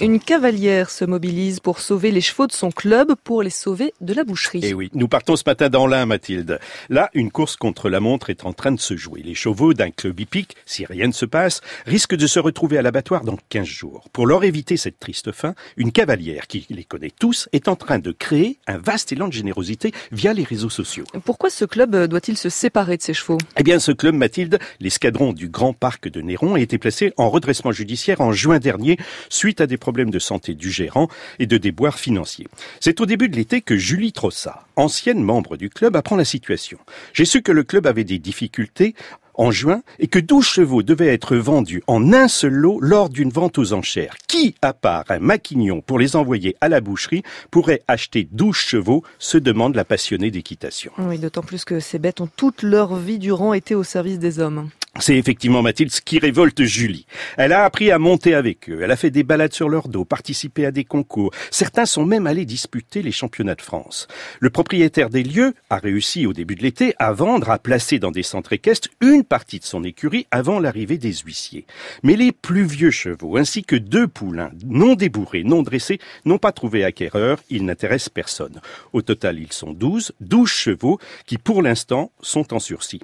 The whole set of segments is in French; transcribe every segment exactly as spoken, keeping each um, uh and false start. Une cavalière se mobilise pour sauver les chevaux de son club, pour les sauver de la boucherie. Eh oui, nous partons ce matin dans l'Ain, Mathilde. Là, une course contre la montre est en train de se jouer. Les chevaux d'un club hippique, si rien ne se passe, risquent de se retrouver à l'abattoir dans quinze jours. Pour leur éviter cette triste fin, une cavalière, qui les connaît tous, est en train de créer un vaste élan de générosité via les réseaux sociaux. Pourquoi ce club doit-il se séparer de ses chevaux ? Eh bien, ce club, Mathilde, l'escadron du Grand Parc de Néron, a été placé en redressement judiciaire en juin dernier, suite à des problèmes de santé du gérant et de déboires financiers. C'est au début de l'été que Julie Trossa, ancienne membre du club, apprend la situation. J'ai su que le club avait des difficultés en juin et que douze chevaux devaient être vendus en un seul lot lors d'une vente aux enchères. Qui, à part un maquignon pour les envoyer à la boucherie, pourrait acheter douze chevaux, se demande la passionnée d'équitation. Oui, d'autant plus que ces bêtes ont toute leur vie durant été au service des hommes. C'est effectivement, Mathilde, ce qui révolte Julie. Elle a appris à monter avec eux, elle a fait des balades sur leur dos, participé à des concours. Certains sont même allés disputer les championnats de France. Le propriétaire des lieux a réussi au début de l'été à vendre, à placer dans des centres équestres une partie de son écurie avant l'arrivée des huissiers. Mais les plus vieux chevaux, ainsi que deux poulains, non débourrés, non dressés, n'ont pas trouvé acquéreur, ils n'intéressent personne. Au total, ils sont douze, douze chevaux qui, pour l'instant, sont en sursis.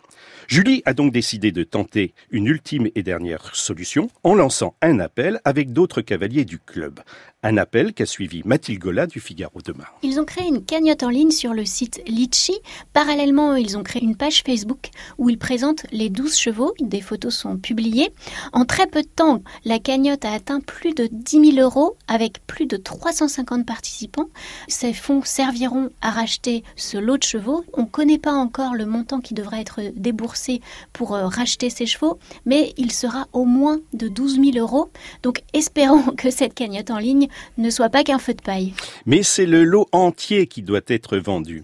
Julie a donc décidé de tenter une ultime et dernière solution en lançant un appel avec d'autres cavaliers du club. Un appel qu'a suivi Mathilde Gola du Figaro Demain. Ils ont créé une cagnotte en ligne sur le site Litchi. Parallèlement, ils ont créé une page Facebook où ils présentent les douze chevaux. Des photos sont publiées. En très peu de temps, la cagnotte a atteint plus de dix mille euros avec plus de trois cent cinquante participants. Ces fonds serviront à racheter ce lot de chevaux. On ne connaît pas encore le montant qui devra être déboursé pour racheter ces chevaux, mais il sera au moins de douze mille euros. Donc espérons que cette cagnotte en ligne ne soit pas qu'un feu de paille. Mais c'est le lot entier qui doit être vendu.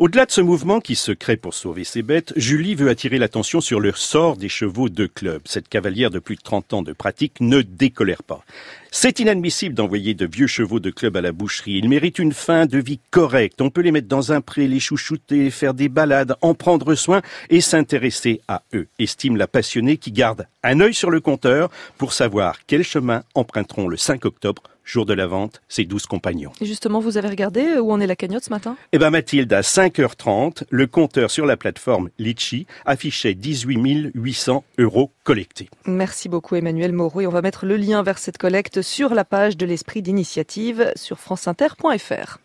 Au-delà de ce mouvement qui se crée pour sauver ses bêtes, Julie veut attirer l'attention sur le sort des chevaux de club. Cette cavalière de plus de trente ans de pratique ne décolère pas. C'est inadmissible d'envoyer de vieux chevaux de club à la boucherie. Ils méritent une fin de vie correcte. On peut les mettre dans un pré, les chouchouter, faire des balades, en prendre soin et s'intéresser à eux, estime la passionnée qui garde un œil sur le compteur pour savoir quel chemin emprunteront le cinq octobre, jour de la vente, ses douze compagnons. Et justement, vous avez regardé où en est la cagnotte ce matin ? Eh bien, Mathilde, à cinq heures trente, le compteur sur la plateforme Litchi affichait dix-huit mille huit cents euros collectés. Merci beaucoup, Emmanuel Moreau. Et on va mettre le lien vers cette collecte sur la page de l'Esprit d'initiative sur franceinter point fr.